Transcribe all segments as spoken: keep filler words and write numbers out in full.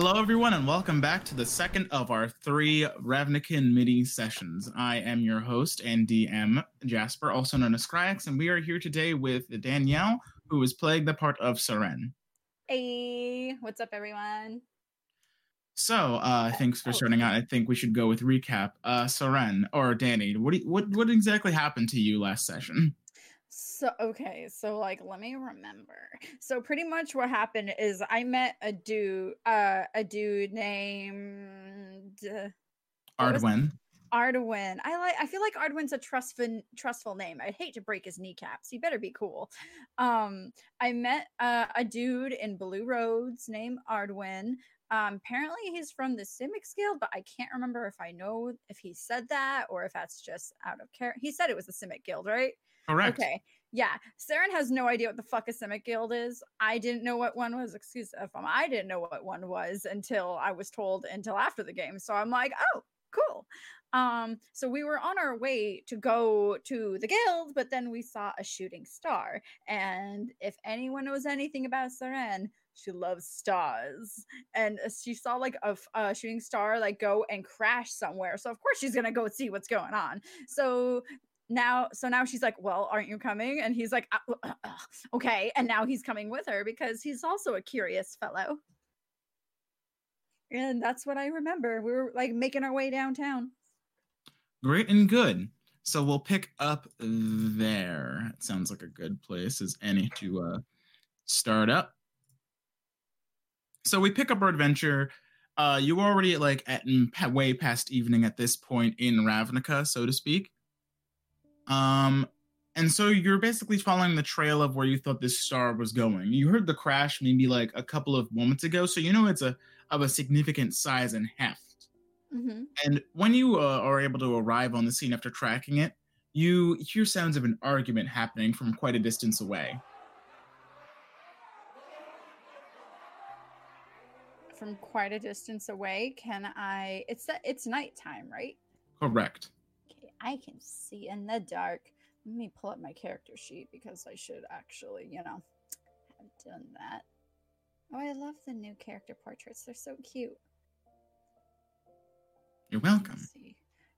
Hello, everyone, and welcome back to the second of our three Ravnikin Midi sessions. I am your host and D M, Jasper, also known as Kryax, and we are here today with Danielle, who is playing the part of Seren. Hey, what's up, everyone? So, uh, thanks for oh. starting out. I think we should go with recap. Uh, Seren, or Danny, what, do you, what what exactly happened to you last session? So, okay, so, like, let me remember. So, pretty much what happened is I met a dude, uh, a dude named... Ardwyn. Ardwyn. I like. I feel like Ardwyn's a trustful, trustful name. I hate to break his kneecaps. He better be cool. Um, I met uh, a dude in Blue Roads named Ardwyn. Um, apparently he's from the Simic Guild, but I can't remember if I know if he said that or if that's just out of character. He said it was the Simic Guild, right? Correct. Okay. Yeah. Seren has no idea what the fuck a Simic Guild is. I didn't know what one was. Excuse if I'm, I didn't know what one was until I was told until after the game. So I'm like, oh, cool. Um, so we were on our way to go to the guild, but then we saw a shooting star. And if anyone knows anything about Seren, she loves stars. And she saw like a, a shooting star like go and crash somewhere. So of course she's going to go see what's going on. So Now, so now she's like, well, aren't you coming? And he's like, uh, uh, uh, okay. And now he's coming with her because he's also a curious fellow. And that's what I remember. We were like making our way downtown. Great and good. So we'll pick up there. It sounds like a good place as any to uh, start up. So we pick up our adventure. Uh, you were already like at way past evening at this point in Ravnica, so to speak. Um, and so you're basically following the trail of where you thought this star was going. You heard the crash maybe like a couple of moments ago, so you know it's a of a significant size and heft. Mm-hmm. And when you uh, are able to arrive on the scene after tracking it, you hear sounds of an argument happening from quite a distance away. From quite a distance away, can I... It's it's nighttime, right? Correct. I can see in the dark. Let me pull up my character sheet because I should actually, you know, have done that. Oh, I love the new character portraits. They're so cute. You're welcome.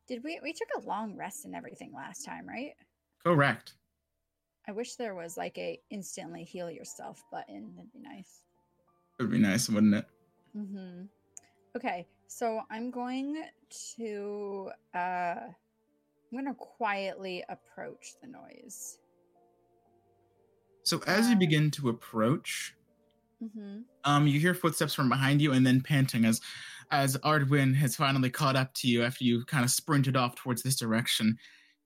Did we, we took a long rest and everything last time, right? Correct. I wish there was like a instantly heal yourself button. That'd be nice. It would be nice, wouldn't it? Mm-hmm. Okay, so I'm going to, uh, I'm going to quietly approach the noise. So as you begin to approach, mm-hmm. um, you hear footsteps from behind you and then panting as as Ardwyn has finally caught up to you after you kind of sprinted off towards this direction.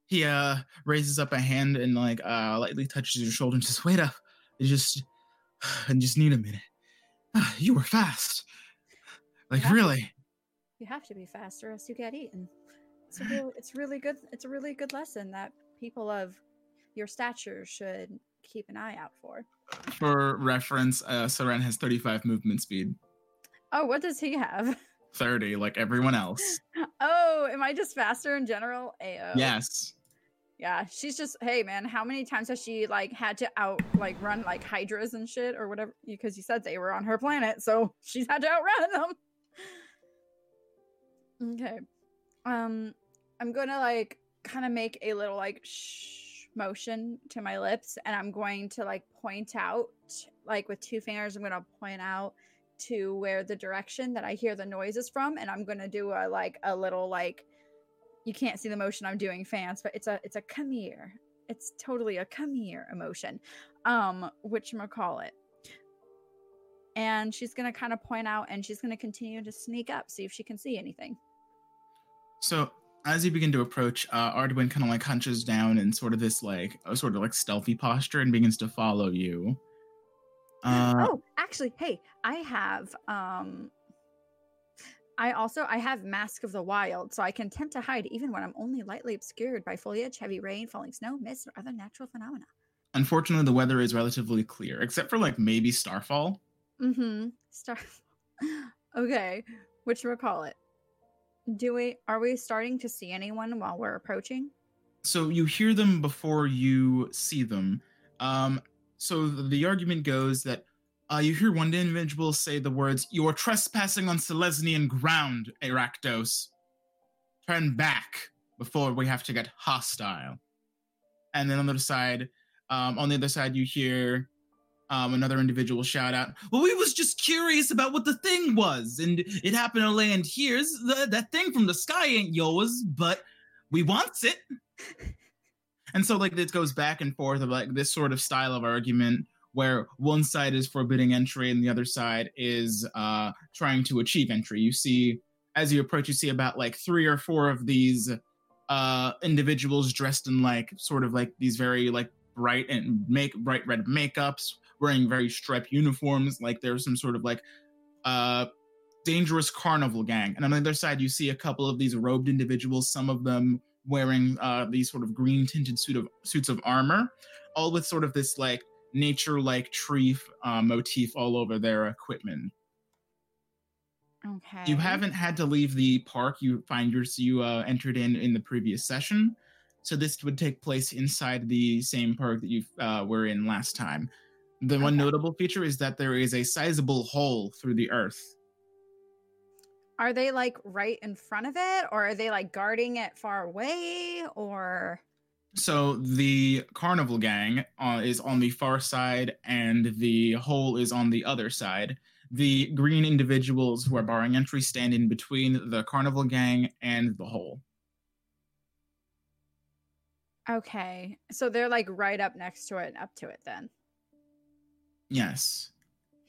He uh, raises up a hand and like uh, lightly touches your shoulder and says, wait up. I just, I just need a minute. Uh, you were fast. Like, you really. To, you have to be fast or else you get eaten. It's a real, it's really good. It's a really good lesson that people of your stature should keep an eye out for. For reference, uh, Seren has thirty-five movement speed. Oh, what does he have? thirty, like everyone else. Oh, am I just faster in general? Ayo. Yes. Yeah, she's just. Hey, man, how many times has she like had to out like run like hydras and shit or whatever? Because you said they were on her planet, so she's had to outrun them. Okay. Um, I'm going to, like, kind of make a little, like, shh motion to my lips, and I'm going to, like, point out, like, with two fingers, I'm going to point out to where the direction that I hear the noise is from, and I'm going to do, a like, a little, like, you can't see the motion I'm doing, fans, but it's a, it's a come here. It's totally a come here emotion, um, whatchamacallit. And she's going to kind of point out, and she's going to continue to sneak up, see if she can see anything. So as you begin to approach, uh, Ardwyn kind of like hunches down in sort of this like uh, sort of like stealthy posture and begins to follow you. Uh, oh, actually, hey, I have um, I also I have Mask of the Wild, so I can attempt to hide even when I'm only lightly obscured by foliage, heavy rain, falling snow, mist, or other natural phenomena. Unfortunately, the weather is relatively clear, except for like maybe starfall. Mm-hmm. Starfall. Okay, which we'll call it. Do we, are we starting to see anyone while we're approaching? So you hear them before you see them. Um, so the argument goes that Uh, you hear one individual say the words, "You are trespassing on Selesnyan ground, Rakdos. Turn back before we have to get hostile." And then on the other side, um, on the other side, you hear um, another individual shout out, "Well, we was just curious about what the thing was, and it happened to land here. The, that thing from the sky ain't yours, but we wants it." And so, like, this goes back and forth of like this sort of style of argument, where one side is forbidding entry and the other side is uh, trying to achieve entry. You see, as you approach, you see about like three or four of these uh, individuals dressed in like sort of like these very like bright and make bright red makeups, wearing very striped uniforms, like there's some sort of like uh, dangerous carnival gang. And on the other side, you see a couple of these robed individuals, some of them wearing uh, these sort of green tinted suit of suits of armor, all with sort of this like nature-like tree uh, motif all over their equipment. Okay. You haven't had to leave the park. You find your, you uh, entered in in the previous session, so this would take place inside the same park that you uh, were in last time. The okay. one notable feature is that there is a sizable hole through the earth. Are they like right in front of it, or are they like guarding it far away, or? So the carnival gang uh, is on the far side and the hole is on the other side. The green individuals who are barring entry stand in between the carnival gang and the hole. Okay. So they're like right up next to it and up to it then. Yes.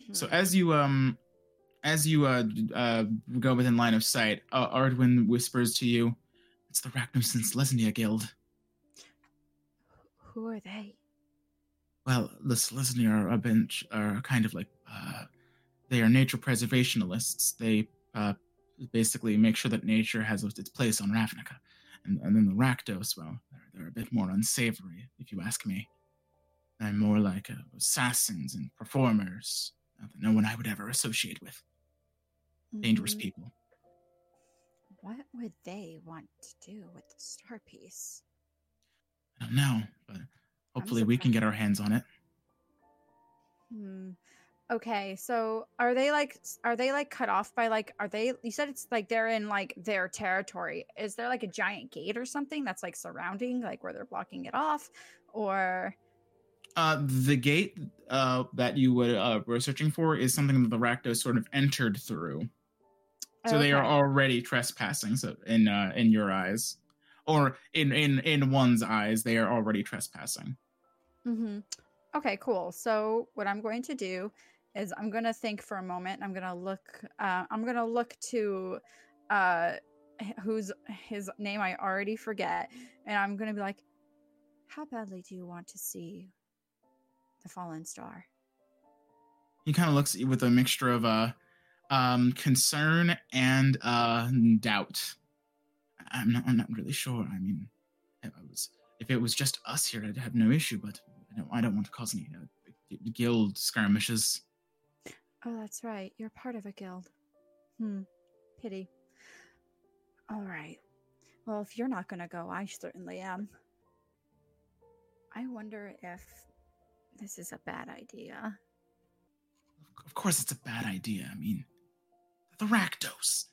Hmm. So as you um as you uh, uh go within line of sight, uh, Ardwyn whispers to you, "It's the Rakdos and Selesnya Guild." "Who are they?" "Well, the Selesnya are a bunch, are kind of like, uh, they are nature preservationists. They uh, basically make sure that nature has its place on Ravnica. And, and then the Rakdos, well, they're, they're a bit more unsavory, if you ask me. They're more like uh, assassins and performers. No one I would ever associate with. Mm-hmm. Dangerous people." "What would they want to do with the star piece?" "I don't know, but hopefully we can get our hands on it." Hmm. Okay, so are they like, are they like cut off by like, are they, you said it's like they're in like their territory. Is there like a giant gate or something that's like surrounding, like where they're blocking it off, or? Uh, the gate uh, that you would, uh, were searching for is something that the Rakdos sort of entered through. So okay. They are already trespassing so in uh, in your eyes. Or in, in, in one's eyes, they are already trespassing. Mm-hmm. Okay, cool. So what I'm going to do is I'm going to think for a moment. I'm going to look. Uh, I'm going to look to uh, who's his name I already forget, and I'm going to be like, "How badly do you want to see the fallen star?" He kind of looks at you with a mixture of uh, um, concern and uh, doubt. I'm not. I'm not really sure. I mean, I was, if it was just us here, I'd have no issue. But I don't. I don't want to cause any uh, guild skirmishes." "Oh, that's right. You're part of a guild. Hmm. Pity. All right. Well, if you're not going to go, I certainly am. I wonder if this is a bad idea." "Of course, it's a bad idea. I mean, the Rakdos."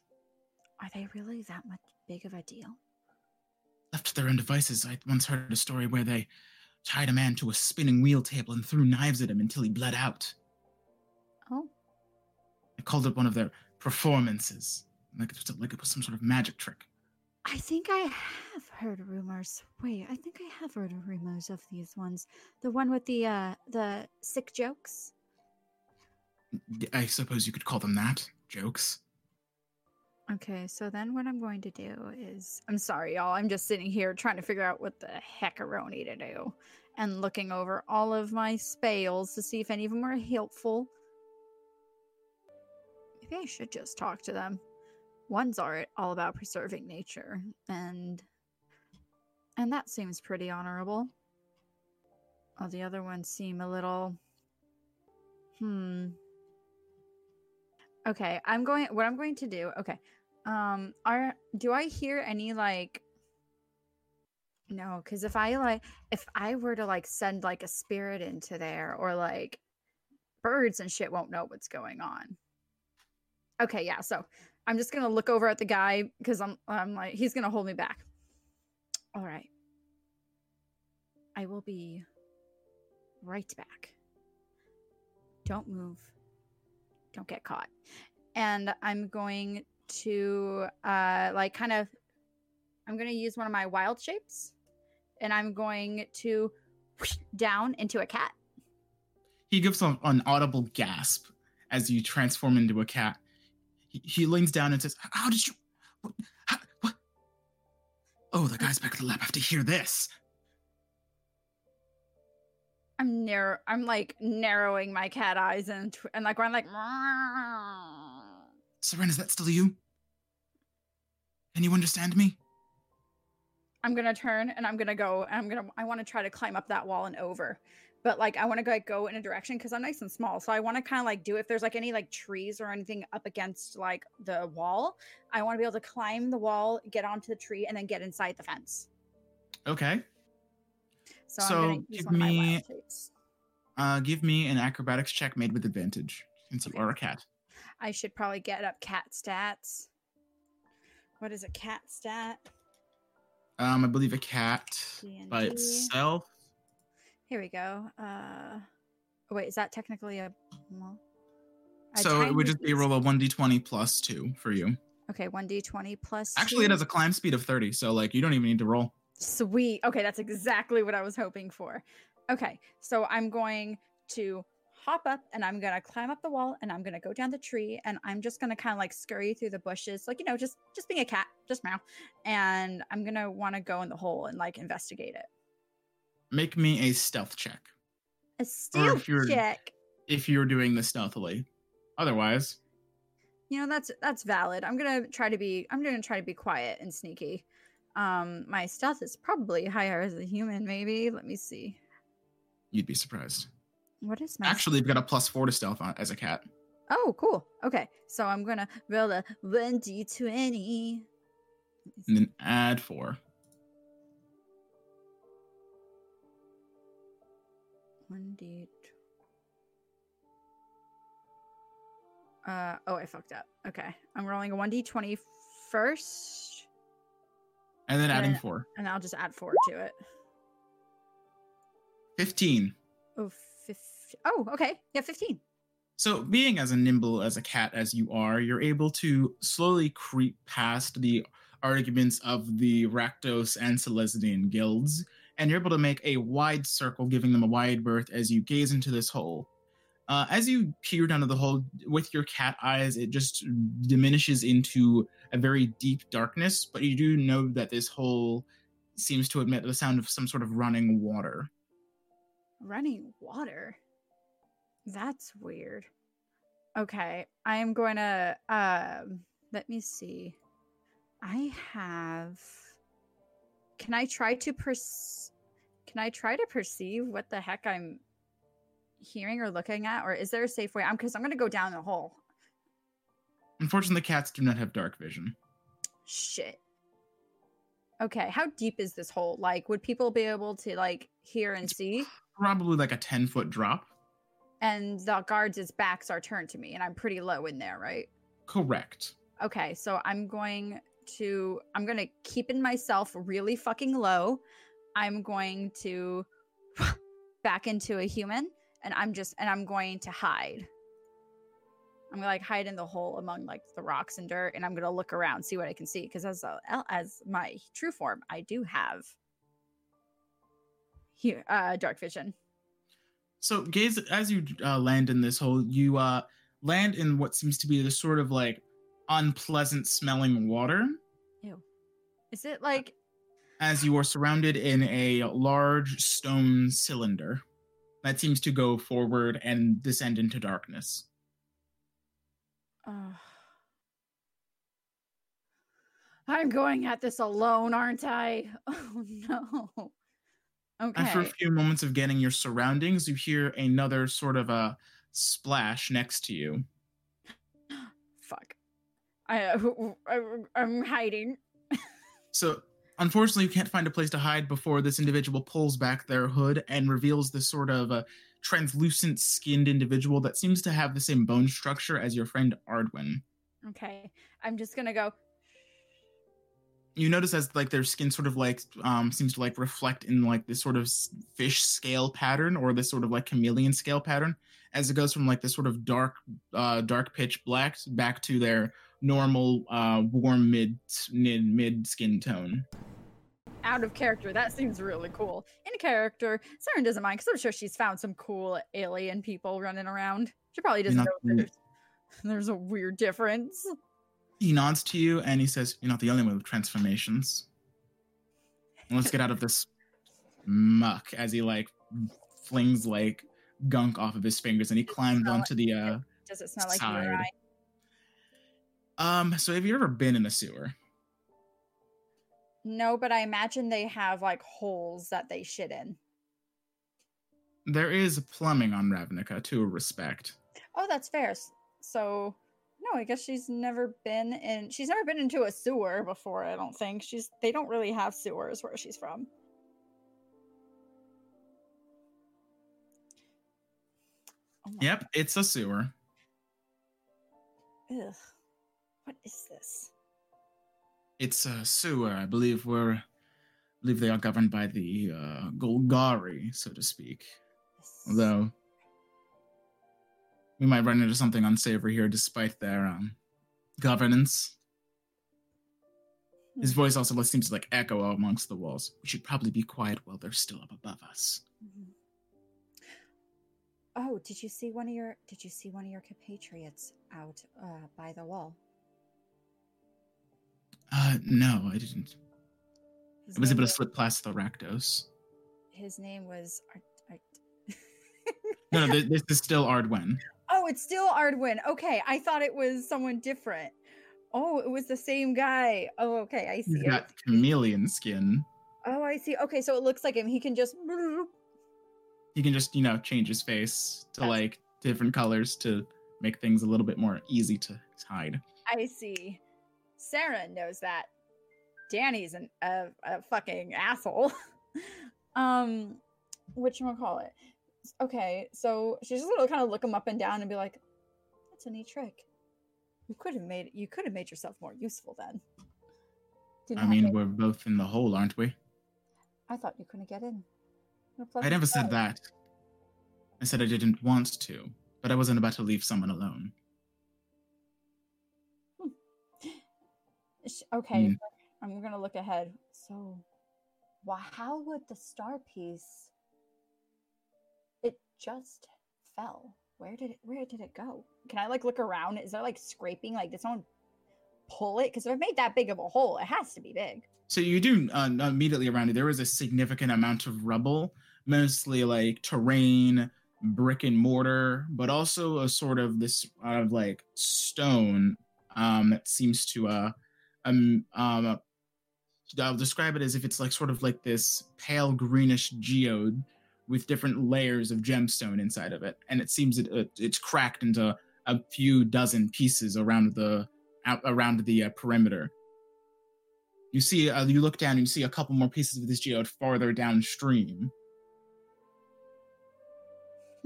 "Are they really that much big of a deal?" "Left to their own devices, I once heard a story where they tied a man to a spinning wheel table and threw knives at him until he bled out." "Oh." "I called it one of their performances, like it was, like it was some sort of magic trick." "I think I have heard rumors. Wait, I think I have heard rumors of these ones. The one with the uh, the sick jokes?" "I suppose you could call them that, jokes." Okay, so then what I'm going to do is... I'm sorry, y'all. I'm just sitting here trying to figure out what the heckaroni to do. And looking over all of my spells to see if any of them are helpful. Maybe I should just talk to them. One's are all about preserving nature. And... And that seems pretty honorable. All the other ones seem a little... Hmm... Okay, I'm going, what I'm going to do, okay, um, are, do I hear any, like, no, because if I, like, if I were to, like, send, like, a spirit into there, or, like, birds and shit won't know what's going on. Okay, yeah, so I'm just going to look over at the guy because I'm, I'm like, he's going to hold me back. All right. I will be right back. Don't move. Don't get caught. And I'm going to, uh, like, kind of, I'm going to use one of my wild shapes. And I'm going to whoosh, down into a cat. He gives an, an audible gasp as you transform into a cat. He, he leans down and says, how did you... What? How, what? Oh, the guy's back in the lab. I have to hear this. I'm narrow. I'm like narrowing my cat eyes and tw- and like when I'm like. Seren, is that still you? Can you understand me? I'm gonna turn and I'm gonna go. And I'm gonna. I want to try to climb up that wall and over, but like I want to go, like, go in a direction because I'm nice and small. So I want to kind of like do if there's like any like trees or anything up against like the wall. I want to be able to climb the wall, get onto the tree, and then get inside the fence. Okay. So, so I'm gonna give me, uh, give me an acrobatics check made with advantage, since you are a cat. I should probably get up cat stats. What is a cat stat? Um, I believe a cat D and D by itself. Here we go. Uh, oh wait, is that technically a? Well, a so it would just be roll a one d twenty plus two for you. Okay, one d twenty plus. Actually, two. It has a climb speed of thirty, so like you don't even need to roll. Sweet. Okay, that's exactly what I was hoping for. Okay, so I'm going to hop up and I'm going to climb up the wall and I'm going to go down the tree and I'm just going to kind of like scurry through the bushes. Like, you know, just just being a cat, just meow. And I'm going to want to go in the hole and like investigate it. Make me a stealth check. A stealth if you're, check? If you're doing this stealthily. Otherwise. You know, that's that's valid. I'm going to try to be, I'm going to try to be quiet and sneaky. Um, my stealth is probably higher as a human, maybe. Let me see. You'd be surprised. What is my Actually, stealth? You've got a plus four to stealth on, as a cat. Oh, cool. Okay, so I'm going to roll a one d twenty. And then add four. one d twenty. Uh, oh, I fucked up. Okay, I'm rolling a one d twenty first. And then adding and, four. And I'll just add four to it. fifteen. Oh, fif- oh, okay. Yeah, fifteen. So being as nimble as a cat as you are, you're able to slowly creep past the arguments of the Rakdos and Selesnya guilds, and you're able to make a wide circle, giving them a wide berth as you gaze into this hole. Uh, as you peer down to the hole with your cat eyes, it just diminishes into a very deep darkness, but you do know that this hole seems to emit the sound of some sort of running water. Running water? That's weird. Okay, I am going to, um, let me see. I have, can I try to, per- can I try to perceive what the heck I'm hearing or looking at, or is there a safe way? I'm because I'm gonna go down the hole. Unfortunately, cats do not have dark vision. Shit. Okay, how deep is this hole? Like, would people be able to like hear and it's see? Probably like a ten foot drop. And the guards' backs are turned to me, and I'm pretty low in there, right? Correct. Okay, so I'm going to I'm gonna keep in myself really fucking low. I'm going to back into a human. And I'm just, and I'm going to hide. I'm gonna like hide in the hole among like the rocks and dirt, and I'm gonna look around, see what I can see, because as a, as my true form, I do have here uh, dark vision. So, gaze as you uh, land in this hole, you uh, land in what seems to be this sort of like unpleasant smelling water. Ew. Is it like? As you are surrounded in a large stone cylinder. That seems to go forward and descend into darkness. Uh, I'm going at this alone, aren't I? Oh, no. Okay. After a few moments of getting your surroundings, you hear another sort of a splash next to you. Fuck. I, uh, I, I'm hiding. So... Unfortunately, you can't find a place to hide before this individual pulls back their hood and reveals this sort of uh, translucent skinned individual that seems to have the same bone structure as your friend Ardwyn. Okay, I'm just gonna go. You notice as like their skin sort of like um, seems to like reflect in like this sort of fish scale pattern or this sort of like chameleon scale pattern as it goes from like this sort of dark, uh, dark pitch black back to their normal uh, warm mid mid mid skin tone. Out of character, that seems really cool. In character, Seren doesn't mind because I'm sure she's found some cool alien people running around. She probably doesn't know there's, there's a weird difference. He nods to you and he says, "You're not the only one with transformations. Let's get out of this muck." As he like flings like gunk off of his fingers and he climbs onto like the uh, does it smell like side. U R I? Um. So have you ever been in a sewer? No, but I imagine they have like holes that they shit in. There is plumbing on Ravnica to a respect. Oh, that's fair. So, no, I guess she's never been in. She's never been into a sewer before. I don't think she's. They don't really have sewers where she's from. Oh yep, God. It's a sewer. Ugh, what is this? It's a sewer, I believe. We're, I believe they are governed by the uh, Golgari, so to speak. Although we might run into something unsavory here, despite their um, governance. His voice also seems to like echo amongst the walls. We should probably be quiet while they're still up above us. Mm-hmm. Oh, did you see one of your? Did you see one of your compatriots out uh, by the wall? Uh, no, I didn't. His I was able to was, slip past the Rakdos. His name was... Ard- Ard- no, no, this is still Ardwyn. Oh, it's still Ardwyn. Okay, I thought it was someone different. Oh, it was the same guy. Oh, okay, I see. He's got chameleon skin. Oh, I see. Okay, so it looks like him. He can just... He can just, you know, change his face to, That's... like, different colors to make things a little bit more easy to hide. I see. Seren knows that. Danny's an, a, a fucking asshole. um, whatchamacallit. Okay, so she's just gonna kind of look him up and down and be like, "That's a neat trick. You could have made you could have made yourself more useful then." Didn't I mean, we're both in the hole, aren't we? I thought you couldn't get in. I never said that. I said I didn't want to, but I wasn't about to leave someone alone. Okay, mm. I'm gonna look ahead. So, why, how would the star piece? It just fell. Where did it? Where did it go? Can I like look around? Is there like scraping? Like did someone pull it? Because if it made that big of a hole, it has to be big. So you do uh, immediately around it. There is a significant amount of rubble, mostly like terrain, brick and mortar, but also a sort of this uh, like stone um, that seems to. Uh, Um, um, I'll describe it as if it's like sort of like this pale greenish geode with different layers of gemstone inside of it, and it seems it, it it's cracked into a few dozen pieces around the out, around the uh, perimeter. You see, uh, you look down and you see a couple more pieces of this geode farther downstream.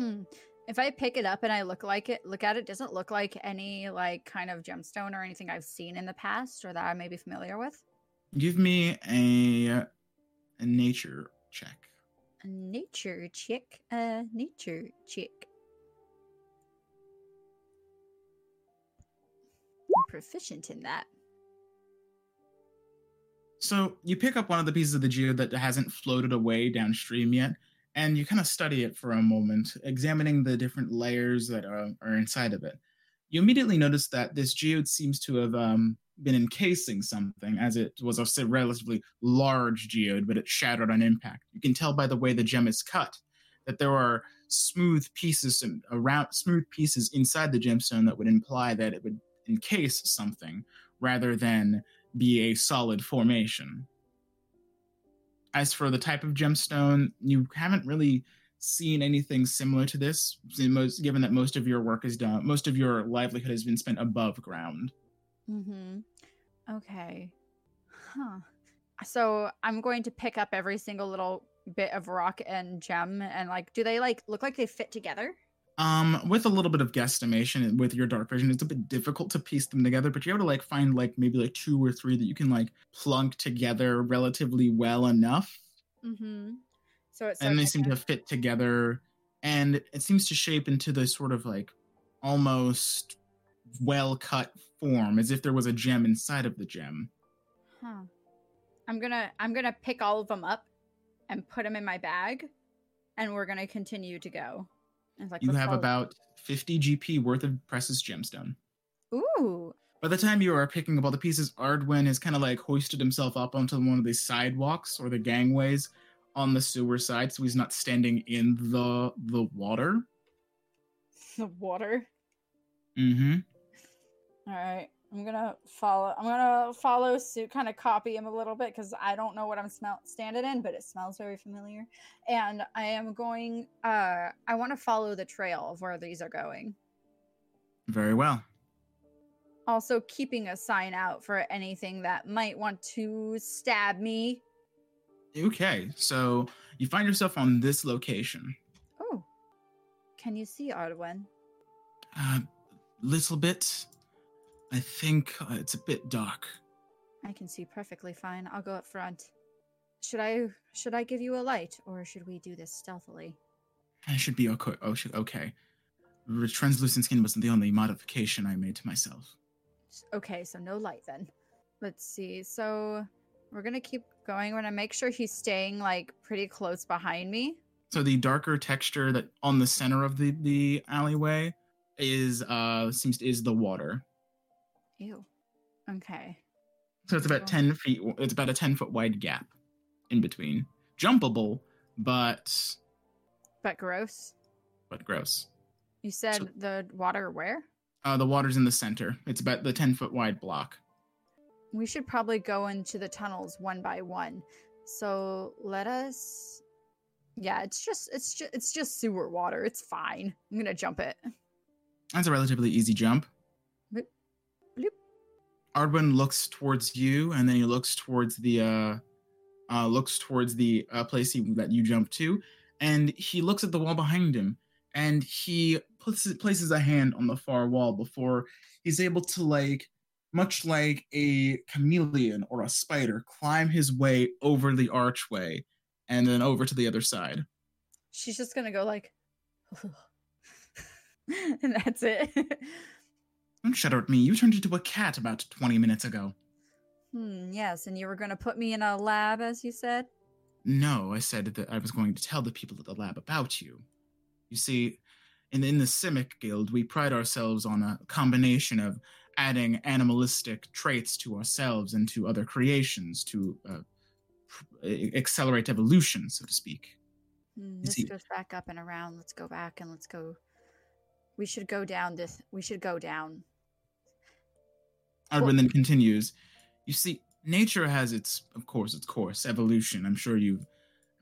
Hmm. If I pick it up and I look like it, look at it, doesn't look like any like kind of gemstone or anything I've seen in the past or that I may be familiar with. Give me a a nature check. A nature check. A nature check. I'm proficient in that. So you pick up one of the pieces of the geode that hasn't floated away downstream yet. And you kind of study it for a moment, examining the different layers that are, are inside of it. You immediately notice that this geode seems to have um, been encasing something, as it was a relatively large geode, but it shattered on impact. You can tell by the way the gem is cut that there are smooth pieces around, smooth pieces inside the gemstone that would imply that it would encase something rather than be a solid formation. As for the type of gemstone, you haven't really seen anything similar to this, given that most of your work is done, most of your livelihood has been spent above ground. Mm-hmm. Okay. Huh. So I'm going to pick up every single little bit of rock and gem, and like, do they like look like they fit together? Um, with a little bit of guesstimation with your dark vision, it's a bit difficult to piece them together, but you have to like find like maybe like two or three that you can like plunk together relatively well enough. Mm-hmm. So it's and they like seem a- to fit together, and it seems to shape into the sort of like almost well-cut form, as if there was a gem inside of the gem. Huh. I'm gonna I'm gonna pick all of them up and put them in my bag, and we're gonna continue to go. Like, you have about fifty G P worth of precious gemstone. Ooh. By the time you are picking up all the pieces, Ardwyn has kind of like hoisted himself up onto one of the sidewalks or the gangways on the sewer side, so he's not standing in the the water. The water? Mm-hmm. All right. I'm gonna follow I'm gonna follow suit, kind of copy him a little bit, because I don't know what I'm smell standing in, but it smells very familiar. And I am going uh I want to follow the trail of where these are going. Very well. Also keeping a sign out for anything that might want to stab me. Okay, so you find yourself on this location. Oh. Can you see Ardwyn? Uh little bit. I think uh, it's a bit dark. I can see perfectly fine. I'll go up front. Should I should I give you a light, or should we do this stealthily? I should be okay. Oh, should, okay. Translucent skin wasn't the only modification I made to myself. Okay, so no light then. Let's see. So we're going to keep going. We're going to make sure he's staying like pretty close behind me. So the darker texture that on the center of the, the alleyway is uh seems is the water. Ew. Okay. So it's about ten feet. It's about a ten foot wide gap in between. Jumpable, but but gross. But gross. You said so, the water where? Uh, the water's in the center. It's about the ten foot wide block. We should probably go into the tunnels one by one. So let us. Yeah, it's just it's just it's just sewer water. It's fine. I'm gonna jump it. That's a relatively easy jump. Ardwyn looks towards you, and then he looks towards the uh, uh, looks towards the uh, place he, that you jumped to, and he looks at the wall behind him, and he puts, places a hand on the far wall before he's able to, like, much like a chameleon or a spider, climb his way over the archway and then over to the other side. She's just gonna go like, and that's it. Don't shudder at me. You turned into a cat about twenty minutes ago. Hmm, yes, and you were going to put me in a lab, as you said? No, I said that I was going to tell the people at the lab about you. You see, in, in the Simic Guild, we pride ourselves on a combination of adding animalistic traits to ourselves and to other creations to uh, pr- accelerate evolution, so to speak. Mm, this see, goes back up and around. Let's go back and let's go... We should go down this... We should go down. Ardwyn well, then continues. You see, nature has its, of course, its course, evolution. I'm sure you've...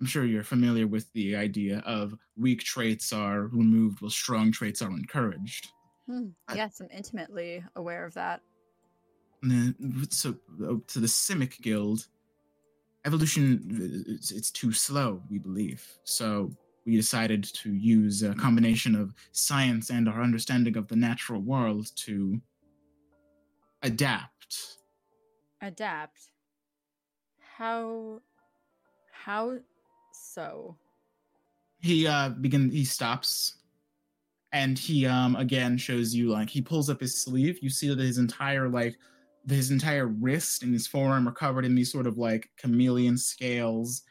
I'm sure you're familiar with the idea of weak traits are removed while strong traits are encouraged. Hmm. Yes, I, I'm intimately aware of that. So, to the Simic Guild, evolution, it's, it's too slow, we believe. So... We decided to use a combination of science and our understanding of the natural world to adapt. Adapt? How? How so? He uh, begin. He stops, and he um again shows you like he pulls up his sleeve. You see that his entire like his entire wrist and his forearm are covered in these sort of like chameleon scales.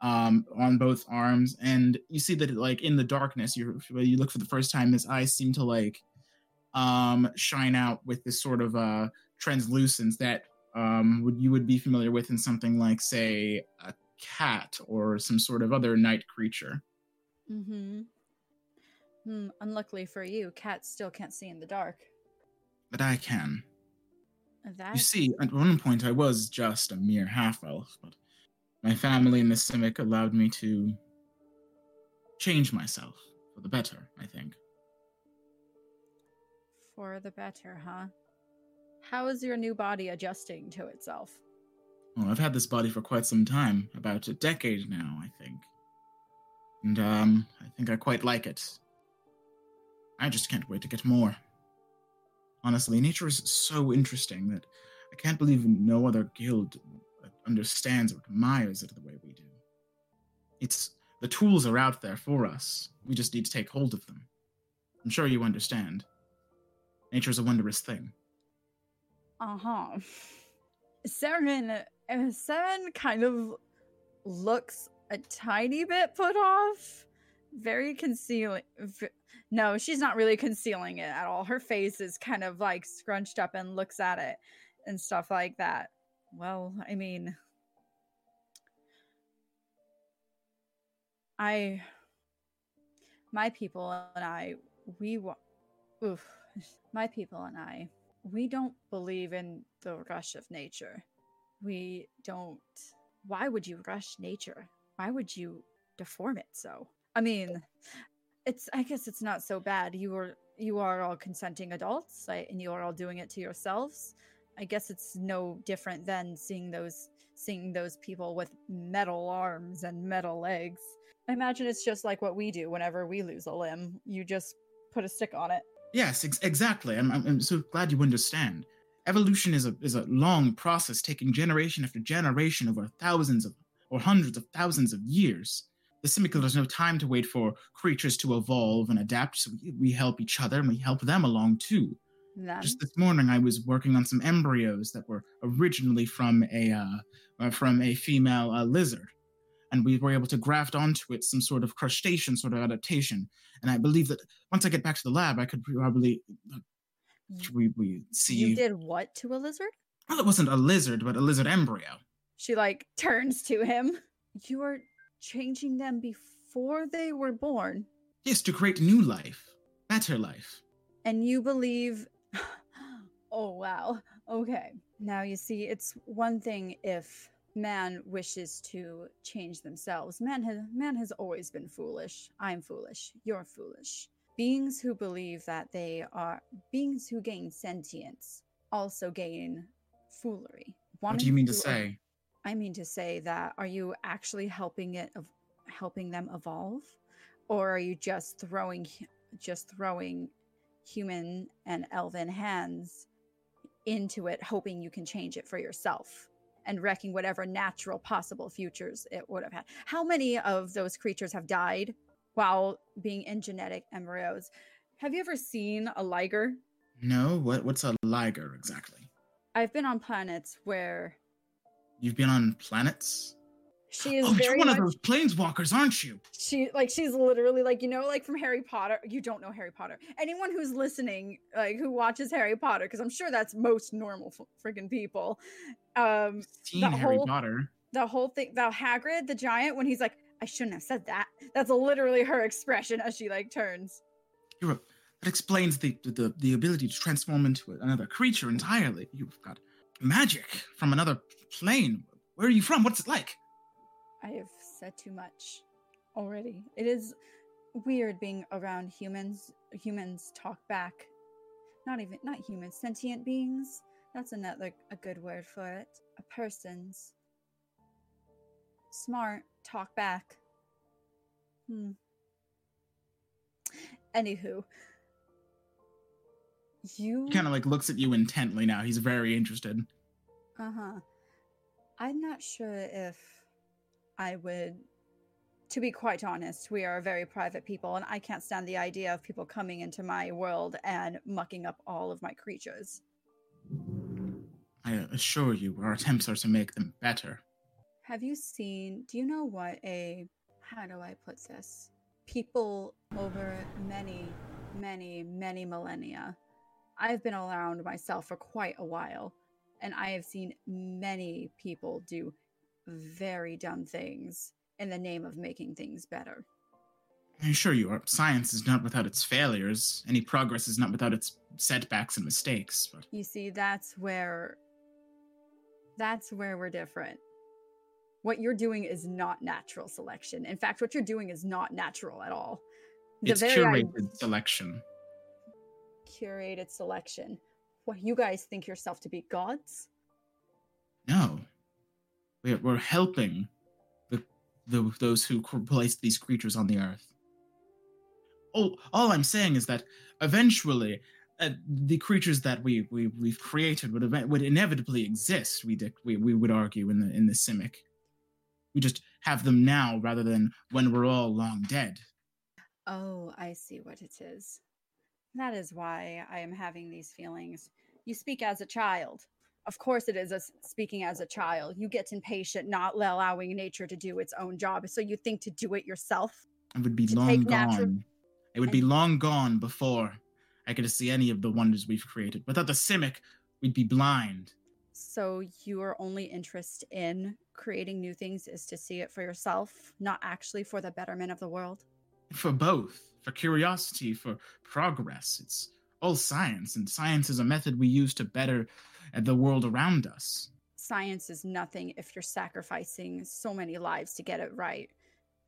Um, on both arms, and you see that, like, in the darkness, you you look for the first time, his eyes seem to, like, um, shine out with this sort of uh, translucence that um, would you would be familiar with in something like, say, a cat or some sort of other night creature. Mm-hmm. Hmm, unluckily for you, cats still can't see in the dark. But I can. That... You see, at one point I was just a mere half-elf, but my family in the Simic allowed me to change myself for the better, I think. For the better, huh? How is your new body adjusting to itself? Well, I've had this body for quite some time, about a decade now, I think. And um, I think I quite like it. I just can't wait to get more. Honestly, nature is so interesting that I can't believe no other guild understands or admires it the way we do. It's the tools are out there for us. We just need to take hold of them. I'm sure you understand. Nature is a wondrous thing. Uh-huh. Seren, Seren kind of looks a tiny bit put off. Very concealing. No, she's not really concealing it at all. Her face is kind of like scrunched up and looks at it and stuff like that. Well, I mean, I, my people and I, we, wa- oof, my people and I, we don't believe in the rush of nature. We don't. Why would you rush nature? Why would you deform it so? I mean, it's. I guess it's not so bad. You are you are all consenting adults, right? And you are all doing it to yourselves. I guess it's no different than seeing those seeing those people with metal arms and metal legs. I imagine it's just like what we do whenever we lose a limb. You just put a stick on it. Yes, ex- exactly. I'm, I'm I'm so glad you understand. Evolution is a is a long process, taking generation after generation over thousands of or hundreds of thousands of years. The Simic Guild has no time to wait for creatures to evolve and adapt, so we, we help each other and we help them along too. Them. Just this morning, I was working on some embryos that were originally from a uh, uh, from a female uh, lizard, and we were able to graft onto it some sort of crustacean sort of adaptation. And I believe that once I get back to the lab, I could probably uh, we we see. You did what to a lizard? Well, it wasn't a lizard, but a lizard embryo. She like turns to him. You are. Changing them before they were born. Yes, to create new life. Better life. And you believe... Oh, wow. Okay. Now you see, it's one thing if man wishes to change themselves. Man has, man has always been foolish. I'm foolish. You're foolish. Beings who believe that they are... Beings who gain sentience also gain foolery. Wanting what do you mean to, to say? I mean to say that are you actually helping it, of helping them evolve, or are you just throwing, just throwing, human and elven hands into it, hoping you can change it for yourself and wrecking whatever natural possible futures it would have had? How many of those creatures have died while being in genetic embryos? Have you ever seen a liger? No. What? What's a liger exactly? I've been on planets where. You've been on planets? She is oh, very you're one much... of those planeswalkers, aren't you? She like she's literally like, you know, like from Harry Potter. You don't know Harry Potter. Anyone who's listening, like who watches Harry Potter, because I'm sure that's most normal f- freaking people. Um seen the Harry whole, Potter. The whole thing the Hagrid, the giant, when he's like, I shouldn't have said that. That's literally her expression as she like turns. You're a, that explains the, the the ability to transform into another creature entirely. You've got magic from another plane. Where are you from? What's it like? I have said too much already. It is weird being around humans. Humans talk back. Not even, not humans, sentient beings. That's another a good word for it. A person's smart talk back. Hmm. Anywho. You... He kind of like looks at you intently now. He's very interested. Uh-huh. I'm not sure if I would... To be quite honest, we are a very private people, and I can't stand the idea of people coming into my world and mucking up all of my creatures. I assure you, our attempts are to make them better. Have you seen... Do you know what a... How do I put this? People over many, many, many millennia... I've been around myself for quite a while, and I have seen many people do very dumb things in the name of making things better. I assure you, science is not without its failures. Any progress is not without its setbacks and mistakes. But... You see, that's where, that's where we're different. What you're doing is not natural selection. In fact, what you're doing is not natural at all. The it's very curated I- selection. Curated selection. What, you guys think yourself to be gods? No. We're, we're helping the the, those who placed these creatures on the earth. Oh, all I'm saying is that eventually uh, the creatures that we, we, we've created would ev- would inevitably exist, we, we we would argue, in the in the Simic. We just have them now rather than when we're all long dead. Oh, I see what it is. That is why I am having these feelings. You speak as a child. Of course it is a speaking as a child. You get impatient, not allowing nature to do its own job, so you think to do it yourself. It would be long gone. Natural- it would and- be long gone before I could see any of the wonders we've created. Without the Simic, we'd be blind. So your only interest in creating new things is to see it for yourself, not actually for the betterment of the world? For both. For curiosity, for progress. It's all science, and science is a method we use to better the world around us. Science is nothing if you're sacrificing so many lives to get it right.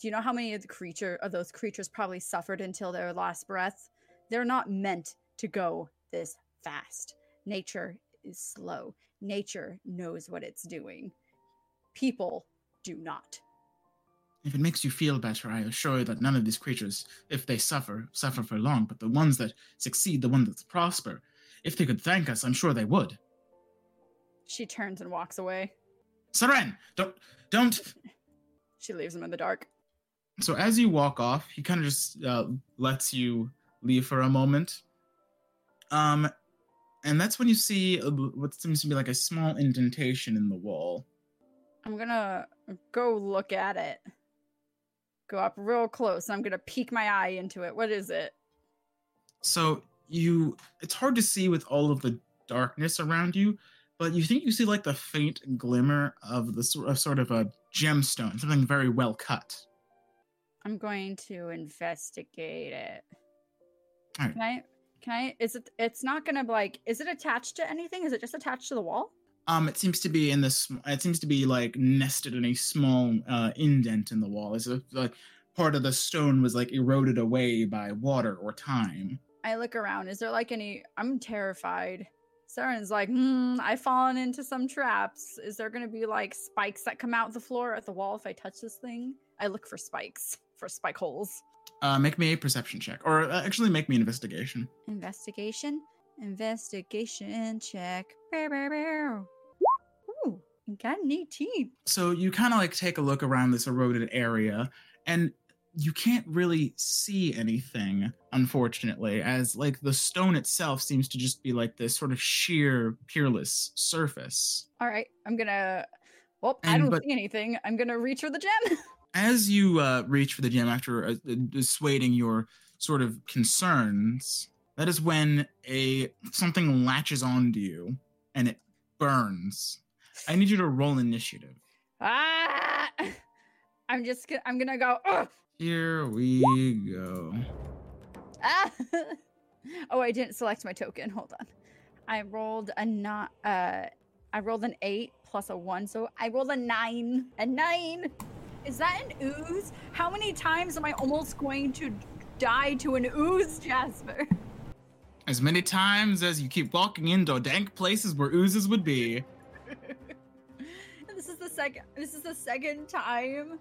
Do you know how many of the creature of those creatures probably suffered until their last breath? They're not meant to go this fast. Nature is slow. Nature knows what it's doing. People do not. If it makes you feel better, I assure you that none of these creatures, if they suffer, suffer for long, but the ones that succeed, the ones that prosper, if they could thank us, I'm sure they would. She turns and walks away. Seren! Don't... Don't... She leaves him in the dark. So as you walk off, he kind of just uh, lets you leave for a moment. Um, and that's when you see what seems to be like a small indentation in the wall. I'm gonna go look at it. Go up real close. I'm going to peek my eye into it. What is it? So you, it's hard to see with all of the darkness around you, but you think you see like the faint glimmer of the of sort of a gemstone, something very well cut. I'm going to investigate it. All right. Can I, can I, is it, it's not going to like, is it attached to anything? Is it just attached to the wall? Um, it seems to be in this. It seems to be like nested in a small uh, indent in the wall, as if like part of the stone was like eroded away by water or time. I look around. Is there like any? I'm terrified. Saren's like, hmm, I've fallen into some traps. Is there gonna be like spikes that come out the floor at the wall if I touch this thing? I look for spikes, for spike holes. Uh, make me a perception check, or uh, actually make me an investigation. Investigation, investigation check. Bow, bow, bow. Ooh, got an eighteen. So you kind of like take a look around this eroded area, and you can't really see anything, unfortunately, as like the stone itself seems to just be like this sort of sheer, peerless surface. All right, I'm gonna. Well, and, I don't but, see anything. I'm gonna reach for the gem. As you uh, reach for the gem after uh, dissuading your sort of concerns, that is when a something latches onto you. And it burns. I need you to roll initiative. Ah! I'm just gonna, I'm gonna go. Ugh! Here we go. Ah! Oh, I didn't select my token. Hold on. I rolled a not. Uh, I rolled an eight plus a one, so I rolled a nine. A nine. Is that an ooze? How many times am I almost going to die to an ooze, Jasper? As many times as you keep walking into dank places where oozes would be. This is the second. This is the second time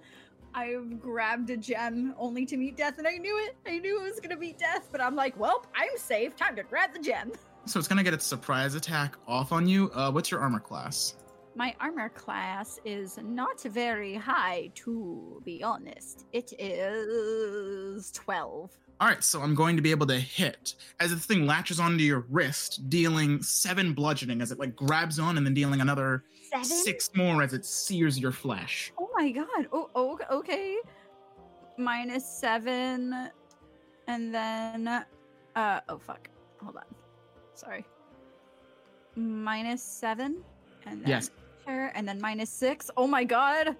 I've grabbed a gem only to meet death, and I knew it. I knew it was gonna be death, but I'm like, well, I'm safe. Time to grab the gem. So it's gonna get its surprise attack off on you. Uh, what's your armor class? My armor class is not very high, to be honest. It is twelve. All right, so I'm going to be able to hit as the thing latches onto your wrist, dealing seven bludgeoning as it like grabs on, and then dealing another seven? six more as it sears your flesh. Oh my god! Oh, oh, okay. Minus seven, and then, uh, oh fuck! Hold on, sorry. Minus seven, and then yes, and then minus six. Oh my god!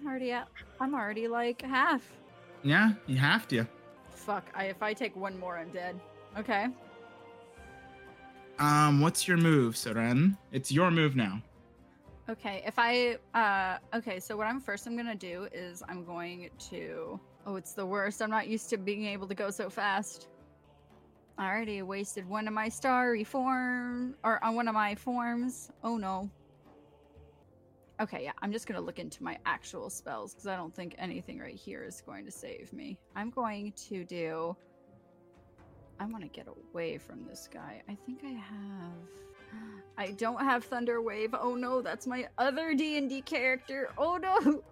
I'm already at. I'm already like half. Yeah, you have to. Fuck, I, if I take one more, I'm dead. Okay. Um, what's your move, Seren? It's your move now. Okay, if I... Uh, okay, so what I'm first I'm going to do is I'm going to... Oh, it's the worst. I'm not used to being able to go so fast. I already wasted one of my starry form... Or on one of my forms. Oh, no. Okay, yeah, I'm just going to look into my actual spells because I don't think anything right here is going to save me. I'm going to do... I want to get away from this guy. I think I have... I don't have Thunder Wave. Oh no, that's my other D and D character. Oh no!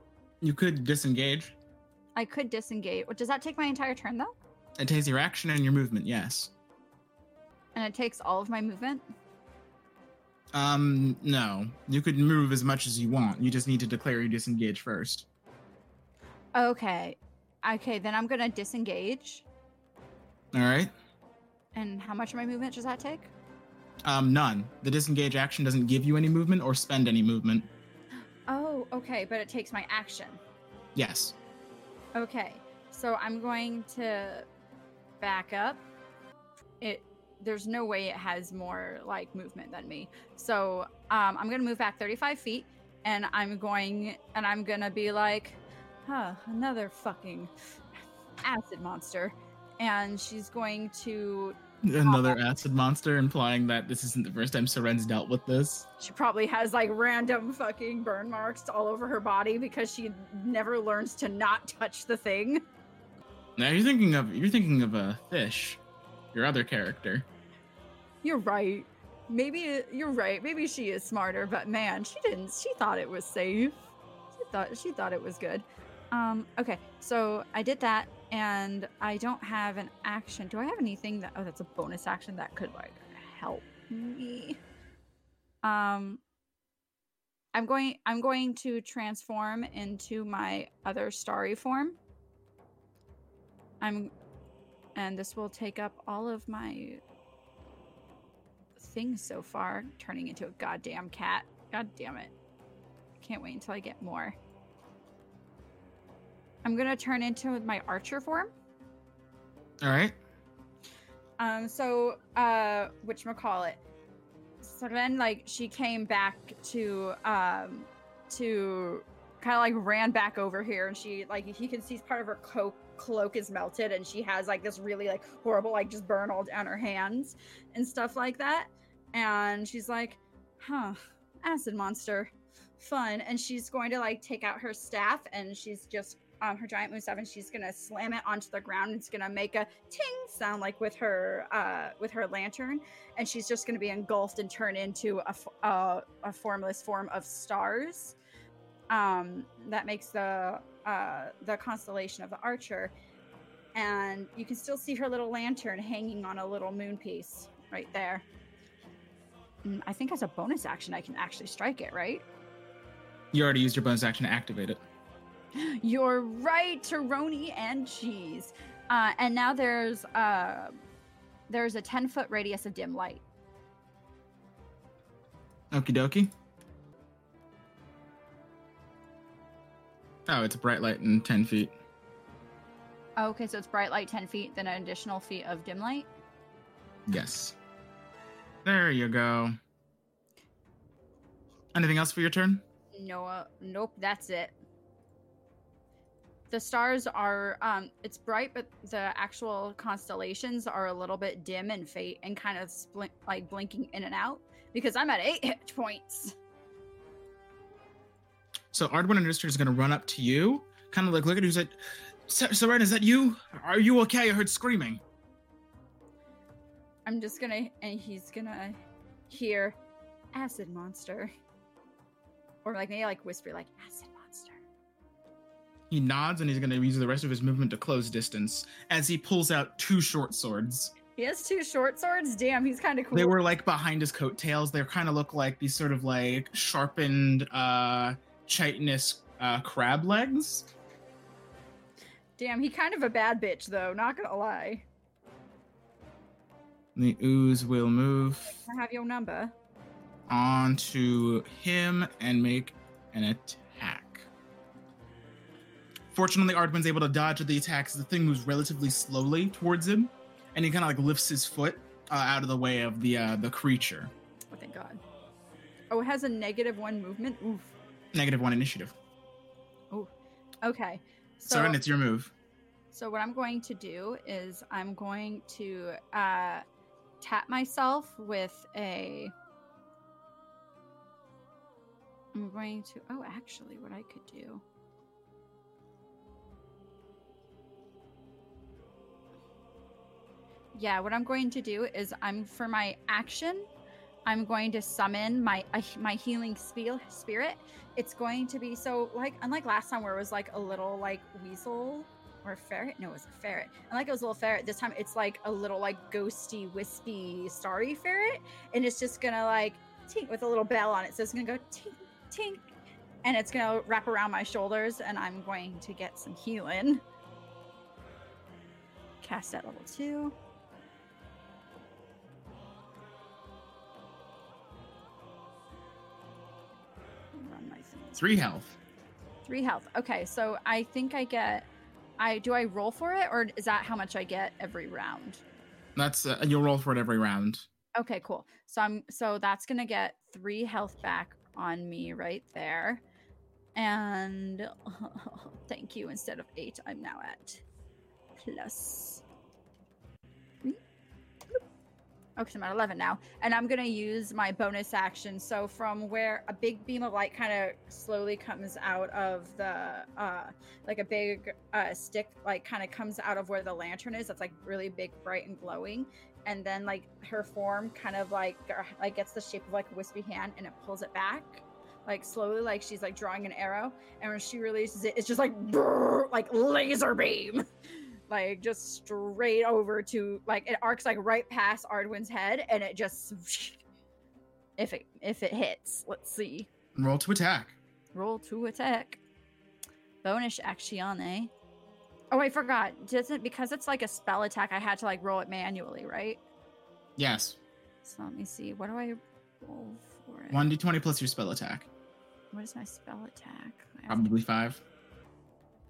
You could disengage. I could disengage. Does that take my entire turn, though? It takes your action and your movement, yes. And it takes all of my movement? Um, no. You could move as much as you want. You just need to declare you disengage first. Okay. Okay, then I'm going to disengage. All right. And how much of my movement does that take? Um, none. The disengage action doesn't give you any movement or spend any movement. Oh, okay, but it takes my action. Yes. Okay, so I'm going to back up. It There's no way it has more, like, movement than me. So um, I'm going to move back thirty-five feet, and I'm going, and I'm going to be like, huh, another fucking acid monster. And she's going to... Another acid monster, implying that this isn't the first time Seren's dealt with this. She probably has, like, random fucking burn marks all over her body because she never learns to not touch the thing. Now you're thinking of, you're thinking of a fish. Your other character. You're right. Maybe you're right. Maybe she is smarter, but man, she didn't. She thought it was safe. She thought she thought it was good. Um. Okay. So I did that, and I don't have an action. Do I have anything that? Oh, that's a bonus action that could like help me. Um. I'm going. I'm going to transform into my other starry form. I'm. And this will take up all of my things so far. Turning into a goddamn cat. God damn it. I can't wait until I get more. I'm going to turn into my archer form. All right. Um. So, uh, whatchamacallit. So then, like, she came back to, um, to kind of, like, ran back over here. And she, like, you can see part of her coat. Cloak is melted, and she has like this really like horrible like just burn all down her hands and stuff like that, and she's like, huh, acid monster fun. And she's going to like take out her staff, and she's just um her giant moonstaff, and she's gonna slam it onto the ground, and it's gonna make a ting sound like with her uh with her lantern, and she's just gonna be engulfed and turn into a uh, a formless form of stars. Um that makes the Uh, the constellation of the archer, and you can still see her little lantern hanging on a little moon piece right there. And I think as a bonus action, I can actually strike it, right? You already used your bonus action to activate it. You're right, Taroni and cheese. Uh, and now there's uh, there's a ten-foot radius of dim light. Okie dokie. Oh, it's a bright light in ten feet. Oh, okay, so it's bright light ten feet, then an additional feet of dim light? Yes. There you go. Anything else for your turn? No, uh, nope, that's it. The stars are, um, it's bright, but the actual constellations are a little bit dim and faint and kind of split, like blinking in and out, because I'm at eight hit points. So Ardwyn and Rister is going to run up to you, kind of like look at who's like, Seren, is that you? Are you okay? I heard screaming. I'm just going to, and he's going to hear acid monster. Or like maybe like whisper like acid monster. He nods, and he's going to use the rest of his movement to close distance as he pulls out two short swords. He has two short swords? Damn, he's kind of cool. They were like behind his coattails. They kind of look like these sort of like sharpened, uh, chitinous uh, crab legs. Damn, he kind of a bad bitch, though. Not gonna lie. The ooze will move. I have your number. Onto him and make an attack. Fortunately, Ardwyn's able to dodge the attacks. The thing moves relatively slowly towards him, and he kind of like lifts his foot uh, out of the way of the uh, the creature. Oh, thank God. Oh, it has a negative one movement. Oof. Negative one initiative. Oh, okay. So, Seren, it's your move. So what I'm going to do is I'm going to uh, tap myself with a... I'm going to, oh, actually, what I could do. Yeah, what I'm going to do is I'm, for my action, I'm going to summon my uh, my healing spirit. It's going to be, so like, unlike last time where it was like a little like weasel or ferret. No, it was a ferret. Unlike it was a little ferret, this time it's like a little like ghosty, wispy, starry ferret. And it's just going to like tink with a little bell on it. So it's going to go tink, tink. And it's going to wrap around my shoulders and I'm going to get some healing. Cast at level two. Three health. Three health. Okay, so I think I get. I do I roll for it, or is that how much I get every round? That's uh, you'll roll for it every round. Okay, cool. So I'm. So that's gonna get three health back on me right there, and oh, thank you. Instead of eight, I'm now at plus. Okay, so I'm at eleven now, and I'm going to use my bonus action. So from where a big beam of light kind of slowly comes out of the, uh, like a big uh, stick, like kind of comes out of where the lantern is. That's like really big, bright, and glowing. And then like her form kind of like, like gets the shape of like a wispy hand, and it pulls it back. Like slowly, like she's like drawing an arrow. And when she releases it, it's just like, like laser beam. Like just straight over to like it arcs like right past Ardwyn's head, and it just if it if it hits. Let's see. Roll to attack. Roll to attack. Bonus action. Oh, I forgot. Doesn't because it's like a spell attack. I had to like roll it manually, right? Yes. So let me see. What do I roll for it? one d twenty plus your spell attack. What is my spell attack? Probably five.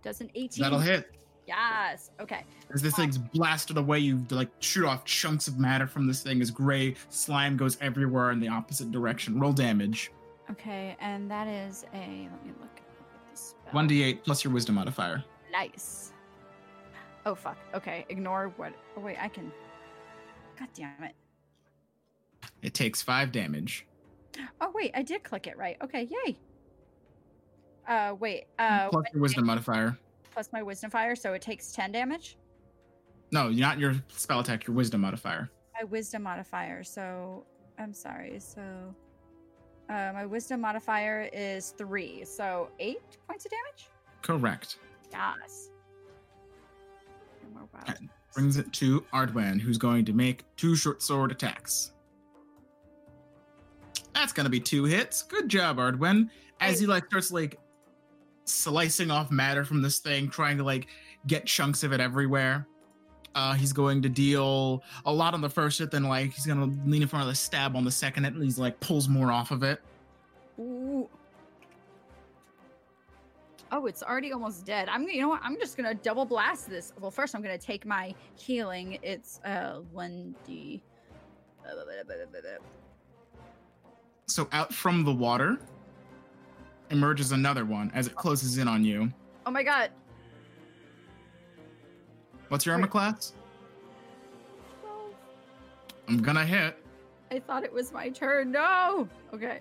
Does an eighteen? That'll hit. Yes. Okay. As this thing's blasted away, you like shoot off chunks of matter from this thing as gray slime goes everywhere in the opposite direction. Roll damage. Okay, and that is a. Let me look at this. one d eight plus your wisdom modifier. Nice. Oh fuck. Okay. Ignore what? Oh wait, I can. God damn it. It takes five damage. Oh wait, I did click it right. Okay. Yay. Uh wait. Uh, plus your wisdom modifier. Plus my wisdom modifier, so it takes ten damage? No, not your spell attack, your wisdom modifier. My wisdom modifier, so... I'm sorry, so... Uh, my wisdom modifier is three, so eight points of damage? Correct. Yes. No more wild. That brings it to Ardwyn, who's going to make two short sword attacks. That's gonna be two hits. Good job, Ardwyn. As he, like, starts, like... slicing off matter from this thing, trying to like get chunks of it everywhere. Uh, he's going to deal a lot on the first hit, then like he's gonna lean in front of the stab on the second hit, and he's like pulls more off of it. Ooh. Oh, it's already almost dead. I'm you know what? I'm just gonna double blast this. Well, first I'm gonna take my healing. It's uh one d. So out from the water emerges another one as it closes in on you. Oh my god. What's your armor class? twelve. I'm gonna hit. I thought it was my turn. No! Okay.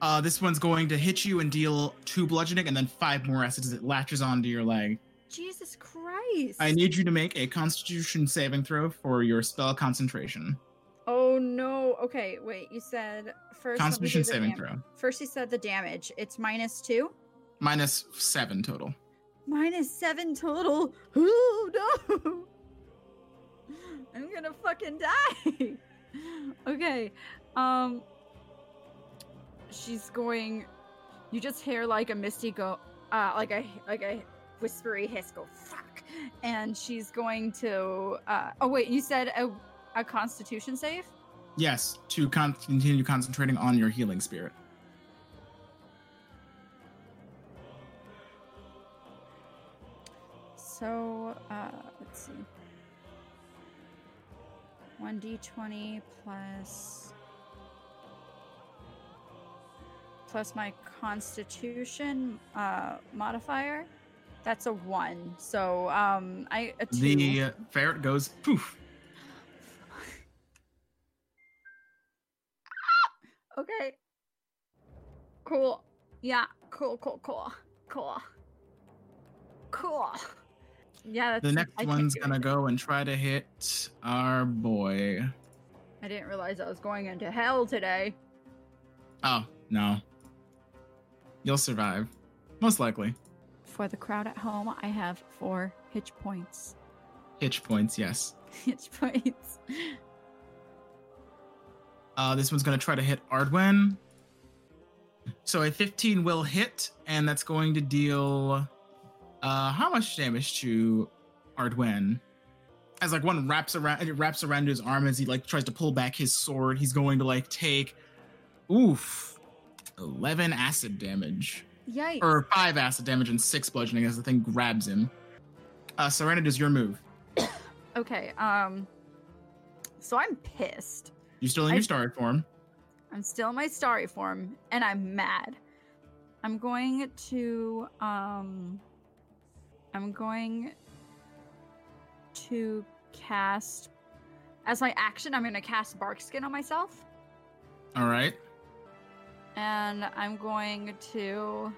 Uh, this one's going to hit you and deal two bludgeoning and then five more acid as it latches onto your leg. Jesus Christ. I need you to make a constitution saving throw for your spell concentration. Oh no. Okay, wait. You said first. Constitution saving dam- throw. First, you said the damage. It's minus two? Minus seven total. Minus seven total? Oh no. I'm gonna fucking die. Okay. Um. She's going. You just hear like a misty go. Uh, like a like a whispery hiss go. Fuck. And she's going to. Uh, oh wait. You said a. A constitution save? Yes, to con- continue concentrating on your healing spirit. So, uh, let's see. one d twenty plus... plus my constitution uh, modifier. That's a one. So, um, I... A two. The uh, ferret goes poof. Okay. Cool. Yeah. Cool. Cool. Cool. Cool. Cool. Yeah. That's the next I one's gonna go and try to hit our boy. I didn't realize I was going into hell today. Oh no. You'll survive, most likely. For the crowd at home, I have four hitch points. Hitch points, yes. Hitch points. Uh, this one's going to try to hit Ardwyn. So a fifteen will hit, and that's going to deal... Uh, how much damage to Ardwyn? As, like, one wraps around, it wraps around his arm as he, like, tries to pull back his sword. He's going to, like, take... Oof. eleven acid damage. Yikes. Or five acid damage and six bludgeoning as the thing grabs him. Uh, Seren, does your move. Okay, um... So I'm pissed. You're still in I, your starry form. I'm still in my starry form, and I'm mad. I'm going to, um... I'm going to cast... As my action, I'm going to cast Barkskin on myself. All right. And I'm going to...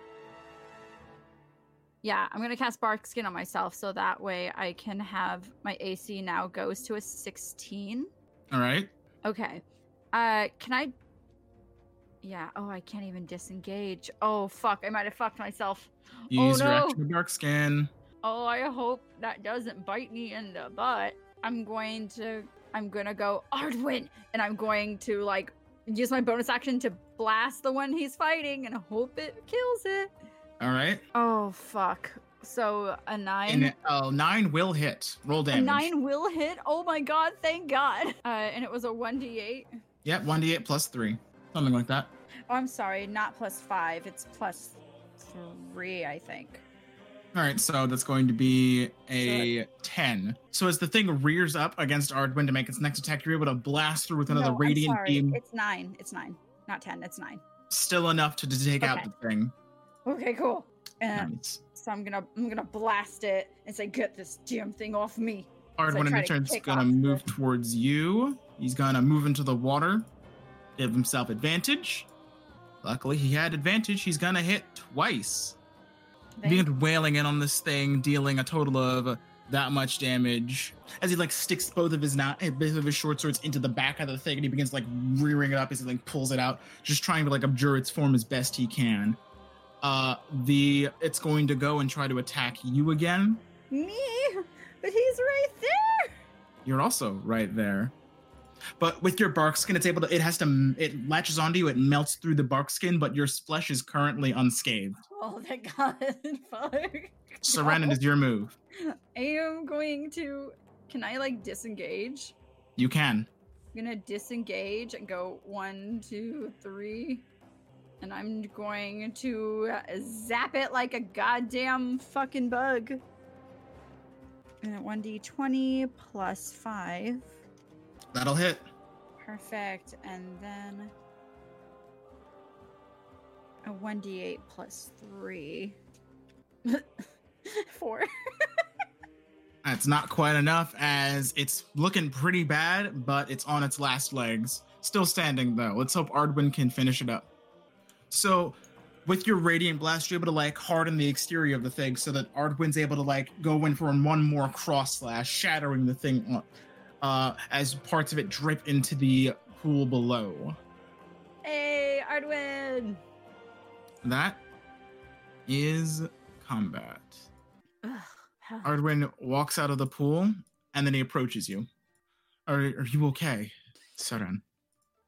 Yeah, I'm going to cast Barkskin on myself, so that way I can have... My A C now goes to a sixteen. All right. Okay. Uh, can I... Yeah. Oh, I can't even disengage. Oh, fuck. I might have fucked myself. Use oh, no. Reaction to Barkskin. Oh, I hope that doesn't bite me in the butt. I'm going to... I'm going to go Ardwyn, and I'm going to, like, use my bonus action to blast the one he's fighting and hope it kills it. All right. Oh, fuck. So a nine. And, uh, nine will hit. Roll damage. A nine will hit. Oh my god! Thank God. Uh, and it was a one d eight. Yep, one d eight plus three, something like that. Oh, I'm sorry, not plus five. It's plus three, I think. All right, so that's going to be a so, ten. So as the thing rears up against Ardwyn to make its next attack, you're able to blast through with another no, radiant I'm sorry. beam. It's nine. It's nine, not ten. It's nine. Still enough to take okay. out the thing. Okay, cool. And nice. So I'm gonna I'm gonna blast it and say, "Get this damn thing off me!" Ardwyn in return's gonna move it. towards you. He's gonna move into the water, give himself advantage. Luckily, he had advantage. He's gonna hit twice. Begin wailing in on this thing, dealing a total of that much damage. As he like sticks both of his not both of his short swords into the back of the thing, and he begins like rearing it up as he like pulls it out, just trying to like abjure its form as best he can. Uh, the it's going to go and try to attack you again. Me? But he's right there! You're also right there. But with your bark skin, it's able to, it has to, it latches onto you, it melts through the bark skin, but your flesh is currently unscathed. Oh, thank God. Fuck. Seren, is your move. I am going to, can I, like, disengage? You can. I'm gonna disengage and go one, two, three... And I'm going to zap it like a goddamn fucking bug. And one d twenty plus five. That'll hit. Perfect. And then a one d eight plus three. Four. That's not quite enough, as it's looking pretty bad, but it's on its last legs. Still standing, though. Let's hope Ardwyn can finish it up. So, with your Radiant Blast, you're able to, like, harden the exterior of the thing so that Ardwyn's able to, like, go in for one more cross slash, shattering the thing uh, as parts of it drip into the pool below. Hey, Ardwyn! That is combat. Ugh. Ardwyn walks out of the pool, and then he approaches you. Are, are you okay, Seren?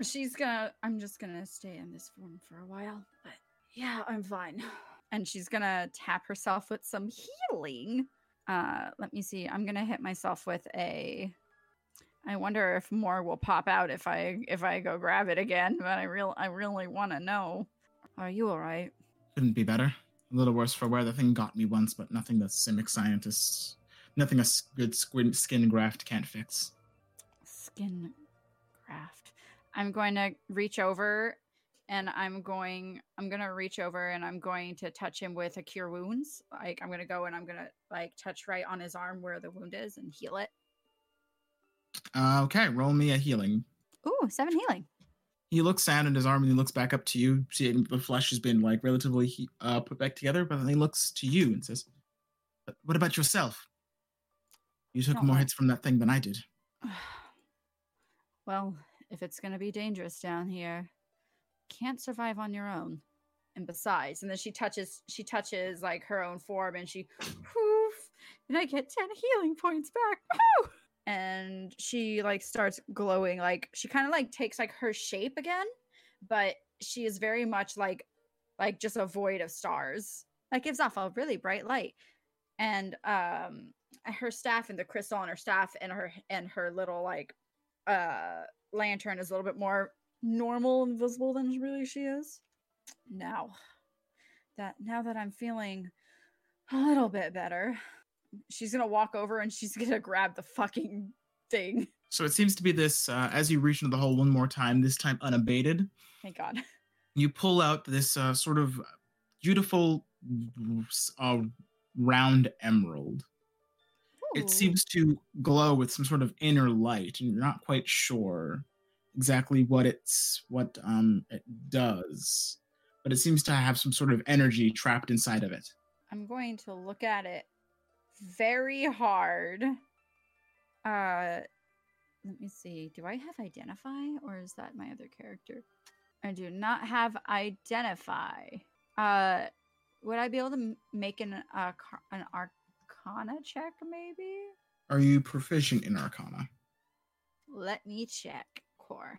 She's gonna, I'm just gonna stay in this form for a while, but yeah, I'm fine. And she's gonna tap herself with some healing. Uh, let me see. I'm gonna hit myself with a, I wonder if more will pop out if I, if I go grab it again, but I real, I really want to know. Are you all right? Couldn't be better. A little worse for wear. The thing got me once, but nothing the Simic scientists, nothing a good squid, skin graft can't fix. Skin graft. I'm going to reach over and I'm going, I'm going to reach over and I'm going to touch him with a cure wounds. Like I'm going to go and I'm going to like touch right on his arm where the wound is and heal it. Uh, okay. Roll me a healing. Ooh, seven healing. he looks down in his arm and he looks back up to you. See, the flesh has been like relatively uh, put back together, but then he looks to you and says, but what about yourself? You took Not more much. hits from that thing than I did. Well, if it's going to be dangerous down here, can't survive on your own. And besides, and then she touches, she touches like her own form and she, poof, and I get ten healing points back. Woo! And she like starts glowing, like she kind of like takes like her shape again, but she is very much like like just a void of stars. That gives off a really bright light. And um her staff and the crystal on her staff and her and her little like uh lantern is a little bit more normal and visible than really she is. Now that now that I'm feeling a little bit better, she's gonna walk over and she's gonna grab the fucking thing. So it seems to be this, uh, as you reach into the hole one more time, this time unabated. Thank God. You pull out this uh, sort of beautiful uh, round emerald. Ooh. It seems to glow with some sort of inner light, and you're not quite sure exactly what it's what um it does, but it seems to have some sort of energy trapped inside of it. I'm going to look at it very hard. Uh, let me see. Do I have Identify, or is that my other character? I do not have Identify. Uh, would I be able to m- make an uh, car- an Arcana check, maybe? Are you proficient in Arcana? Let me check. Core.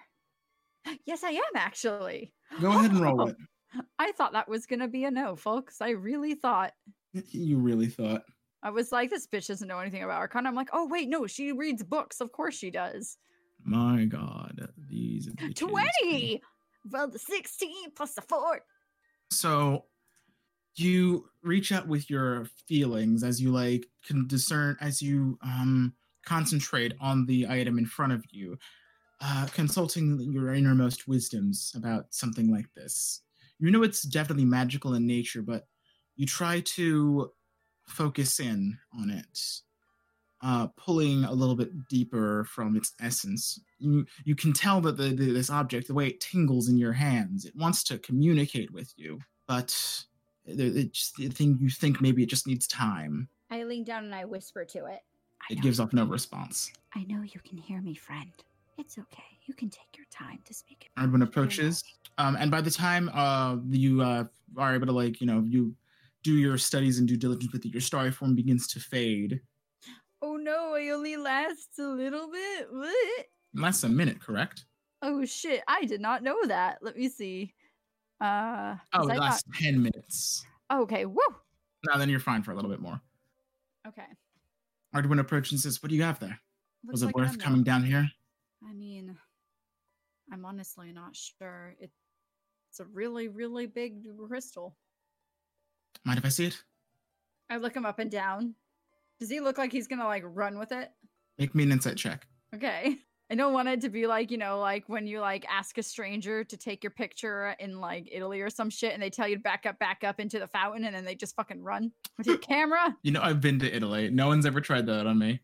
Yes, I am, actually. Go ahead and roll it. I thought that was going to be a no, folks. I really thought. You really thought. I was like, this bitch doesn't know anything about Arcana. I'm like, oh, wait, no, she reads books. Of course she does. My God. These bitches. twenty! Well, the sixteen plus the four. So you reach out with your feelings as you, like, can discern, as you um, concentrate on the item in front of you, uh, consulting your innermost wisdoms about something like this. You know it's definitely magical in nature, but you try to focus in on it, uh, pulling a little bit deeper from its essence. You you can tell that the, the, this object, the way it tingles in your hands, it wants to communicate with you, but it, it just, the thing you think maybe it just needs time. I lean down and I whisper to it. I it gives off no response. I know you can hear me, friend. It's okay. You can take your time to speak. Ardwyn approaches, um, and by the time uh, you uh, are able to, like, you know, you do your studies and due diligence with it, your starry form begins to fade. Oh no, it only lasts a little bit. What? Lasts a minute, correct? Oh shit, I did not know that. Let me see. Uh, oh, it lasts not... ten minutes. Oh, okay, woo! Now then you're fine for a little bit more. Okay. Ardwyn approaches and says, what do you have there? Looks Was it like worth I'm coming there. down here? I mean, I'm honestly not sure. It, it's a really, really big crystal. Mind if I see it? I look him up and down. Does he look like he's gonna, like, run with it? Make me an insight check. Okay. I don't want it to be like, you know, like when you, like, ask a stranger to take your picture in, like, Italy or some shit, and they tell you to back up, back up into the fountain, and then they just fucking run with your camera. You know, I've been to Italy. No one's ever tried that on me.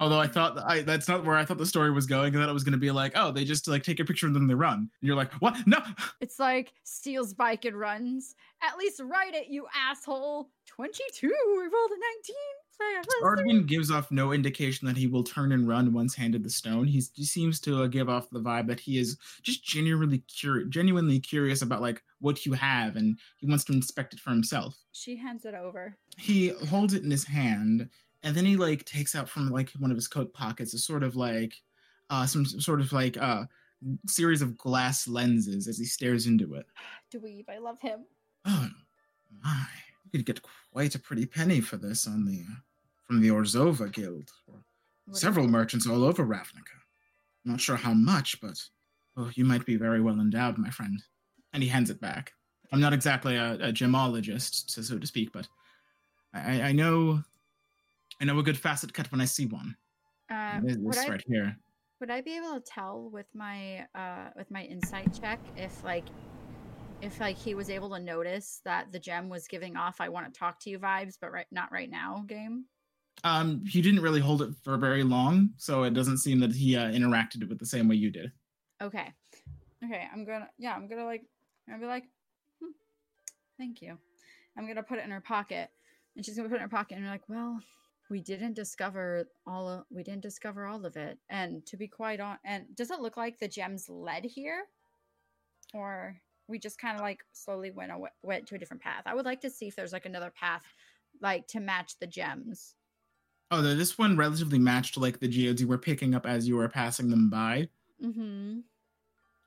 Although I thought that I, that's not where I thought the story was going. I thought it was going to be like, oh, they just, like, take a picture and then they run. And you're like, what? No. It's like steals bike and runs. At least write it, you asshole. twenty-two. We rolled a nineteen. Ardwyn gives off no indication that he will turn and run once handed the stone. He's, he seems to uh, give off the vibe that he is just genuinely curious, genuinely curious about, like, what you have, and he wants to inspect it for himself. She hands it over. He holds it in his hand. And then he, like, takes out from, like, one of his coat pockets a sort of, like, uh, some sort of, like, uh, series of glass lenses as he stares into it. Dweeb, I love him. Oh, my. You could get quite a pretty penny for this on the from the Orzova Guild. Or several merchants all over Ravnica. I'm not sure how much, but oh, you might be very well endowed, my friend. And he hands it back. I'm not exactly a, a gemologist, so, so to speak, but I, I know... I know a good facet cut when I see one. Um, this would I, right here. Would I be able to tell with my uh, with my insight check if like if like he was able to notice that the gem was giving off "I want to talk to you" vibes, but right not right now game? Um, he didn't really hold it for very long, so it doesn't seem that he uh, interacted with it the same way you did. Okay. Okay, I'm gonna, yeah, I'm gonna like, I'm gonna be like, hmm, thank you. I'm gonna put it in her pocket. And she's gonna put it in her pocket and be like, well, we didn't discover all of, we didn't discover all of it. And to be quite on, and does it look like the gems led here? Or we just kind of like slowly went, away, went to a different path. I would like to see if there's like another path, like to match the gems. Oh, this one relatively matched like the geodes you were picking up as you were passing them by. Mm-hmm.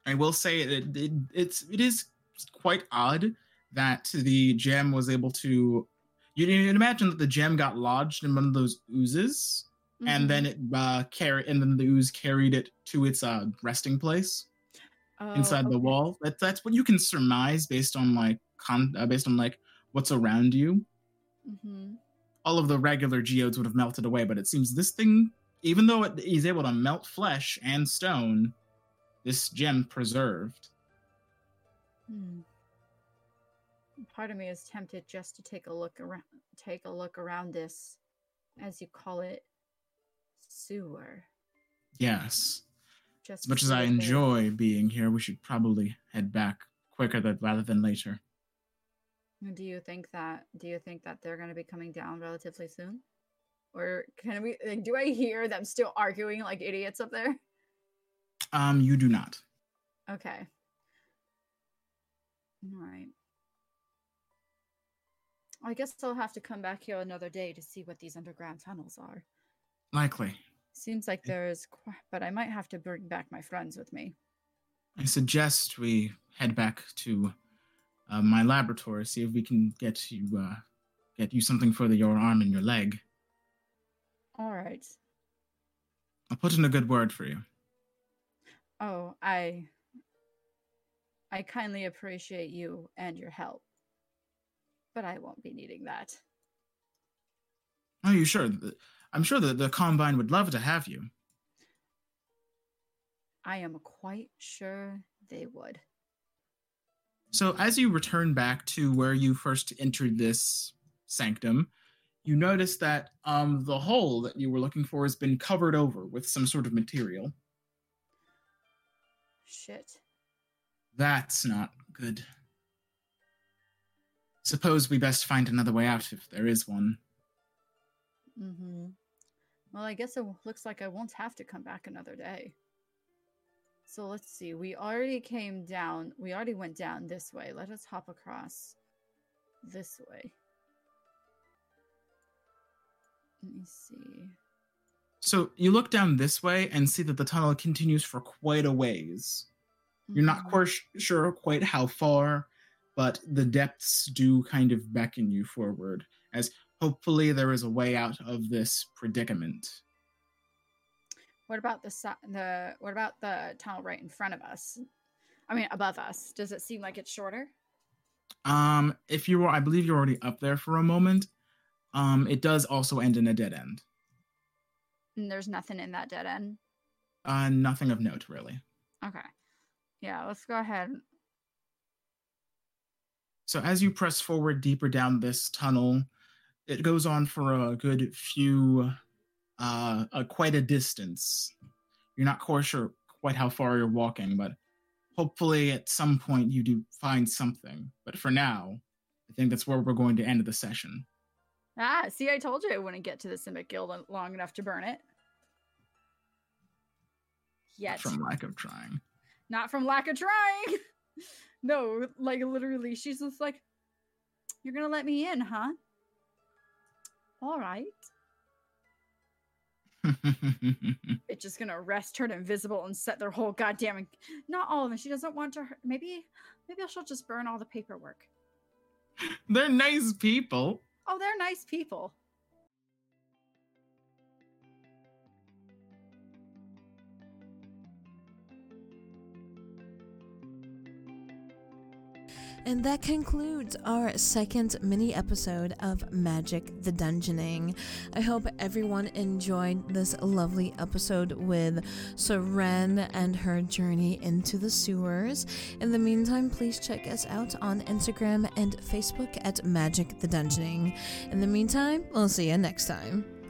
I will say that it, it's it is quite odd that the gem was able to. You can imagine that the gem got lodged in one of those oozes, mm-hmm. and then it uh, carried, and then the ooze carried it to its uh, resting place oh, inside okay. the wall. That that's what you can surmise based on like con- uh, based on like what's around you. Mm-hmm. All of the regular geodes would have melted away, but it seems this thing, even though it is able to melt flesh and stone, this gem preserved. Hmm. Part of me is tempted just to take a look around, take a look around this, as you call it, sewer. Yes. Just as much as I enjoy being here, we should probably head back quicker than, rather than later. Do you think that? Do you think that they're going to be coming down relatively soon, or can we? Like, do I hear them still arguing like idiots up there? Um, you do not. Okay. All right. I guess I'll have to come back here another day to see what these underground tunnels are. Likely. Seems like there is, qu- but I might have to bring back my friends with me. I suggest we head back to. Uh, my laboratory, see if we can get you uh, get you something for the, your arm and your leg. All right. I'll put in a good word for you. Oh, I I kindly appreciate you and your help, but I won't be needing that. Are you sure? I'm sure that the Combine would love to have you. I am quite sure they would. So as you return back to where you first entered this sanctum, you notice that um, the hole that you were looking for has been covered over with some sort of material. Shit. That's not good. Suppose we best find another way out if there is one. Mm-hmm. Well, I guess it looks like I won't have to come back another day. So let's see, we already came down, we already went down this way. Let us hop across this way. Let me see. So you look down this way and see that the tunnel continues for quite a ways. Mm-hmm. You're not quite sure quite how far, but the depths do kind of beckon you forward, as hopefully there is a way out of this predicament. What about the the what about the tunnel right in front of us? I mean, above us. Does it seem like it's shorter? Um, if you were, I believe you're already up there for a moment. Um, it does also end in a dead end. And there's nothing in that dead end? Uh, nothing of note, really. Okay. Yeah, let's go ahead. So as you press forward deeper down this tunnel, it goes on for a good few... Uh, uh, quite a distance. You're not quite sure quite how far you're walking, but hopefully at some point you do find something. But for now, I think that's where we're going to end the session. Ah, see, I told you I wouldn't get to the Simic Guild long enough to burn it. Yet. Not from lack of trying. Not from lack of trying! No, like literally, she's just like, you're gonna let me in, huh? All right. It's just gonna arrest her to invisible and set their whole goddamn. Not all of them. She doesn't want to. Maybe, maybe she'll just burn all the paperwork. They're nice people. Oh, they're nice people. And that concludes our second mini-episode of Magic the Dungeoning. I hope everyone enjoyed this lovely episode with Seren and her journey into the sewers. In the meantime, please check us out on Instagram and Facebook at Magic the Dungeoning. In the meantime, we'll see you next time.